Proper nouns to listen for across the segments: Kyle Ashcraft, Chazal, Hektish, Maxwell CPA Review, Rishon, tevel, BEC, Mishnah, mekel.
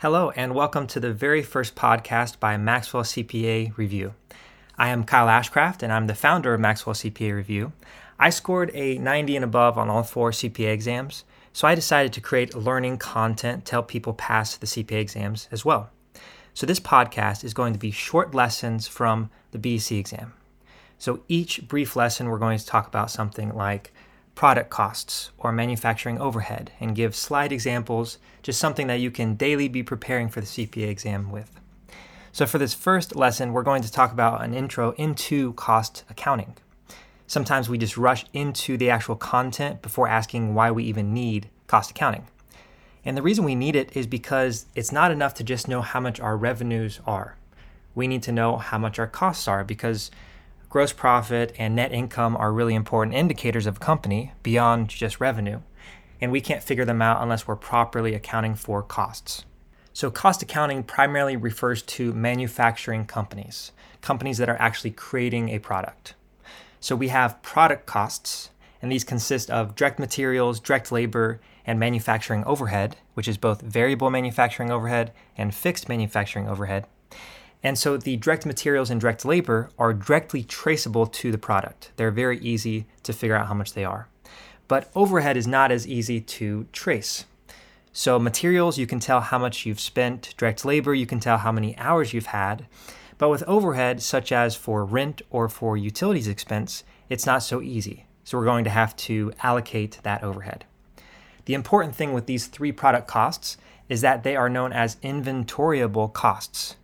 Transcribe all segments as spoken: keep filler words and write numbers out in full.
Hello, and welcome to the very first podcast by Maxwell C P A Review. I am Kyle Ashcraft, and I'm the founder of Maxwell C P A Review. I scored a ninety and above on all four C P A exams, so I decided to create learning content to help people pass the C P A exams as well. So this podcast is going to be short lessons from the B E C exam. So each brief lesson, we're going to talk about something like product costs or manufacturing overhead and give slide examples, just something that you can daily be preparing for the C P A exam with. So for this first lesson, we're going to talk about an intro into cost accounting. Sometimes we just rush into the actual content before asking why we even need cost accounting. And the reason we need it is because it's not enough to just know how much our revenues are. We need to know how much our costs are, because gross profit and net income are really important indicators of a company beyond just revenue, and we can't figure them out unless we're properly accounting for costs. So cost accounting primarily refers to manufacturing companies, companies that are actually creating a product. So we have product costs, and these consist of direct materials, direct labor, and manufacturing overhead, which is both variable manufacturing overhead and fixed manufacturing overhead. And so the direct materials and direct labor are directly traceable to the product. They're very easy to figure out how much they are. But overhead is not as easy to trace. So materials, you can tell how much you've spent. Direct labor, you can tell how many hours you've had. But with overhead, such as for rent or for utilities expense, it's not so easy. So we're going to have to allocate that overhead. The important thing with these three product costs is that they are known as inventoriable costs,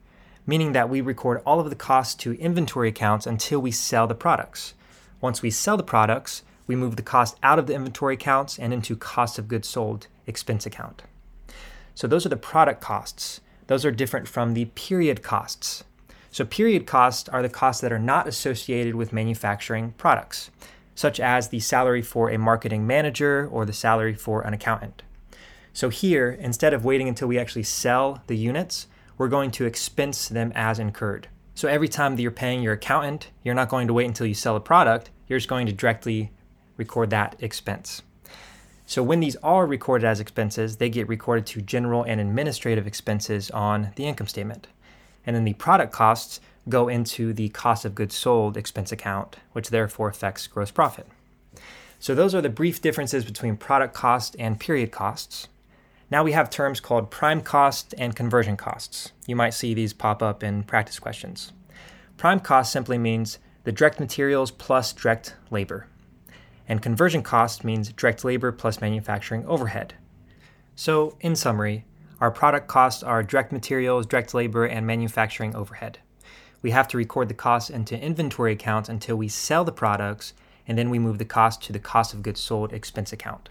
meaning that we record all of the costs to inventory accounts until we sell the products. Once we sell the products, we move the cost out of the inventory accounts and into cost of goods sold expense account. So those are the product costs. Those are different from the period costs. So period costs are the costs that are not associated with manufacturing products, such as the salary for a marketing manager or the salary for an accountant. So here, instead of waiting until we actually sell the units, we're going to expense them as incurred. So every time that you're paying your accountant, you're not going to wait until you sell a product, you're just going to directly record that expense. So when these are recorded as expenses, they get recorded to general and administrative expenses on the income statement. And then the product costs go into the cost of goods sold expense account, which therefore affects gross profit. So those are the brief differences between product cost and period costs. Now we have terms called prime cost and conversion costs. You might see these pop up in practice questions. Prime cost simply means the direct materials plus direct labor. And conversion cost means direct labor plus manufacturing overhead. So in summary, our product costs are direct materials, direct labor, and manufacturing overhead. We have to record the costs into inventory accounts until we sell the products, and then we move the cost to the cost of goods sold expense account.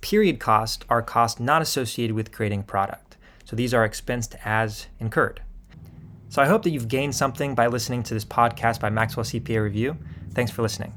Period costs are costs not associated with creating a product. So these are expensed as incurred. So I hope that you've gained something by listening to this podcast by Maxwell C P A Review. Thanks for listening.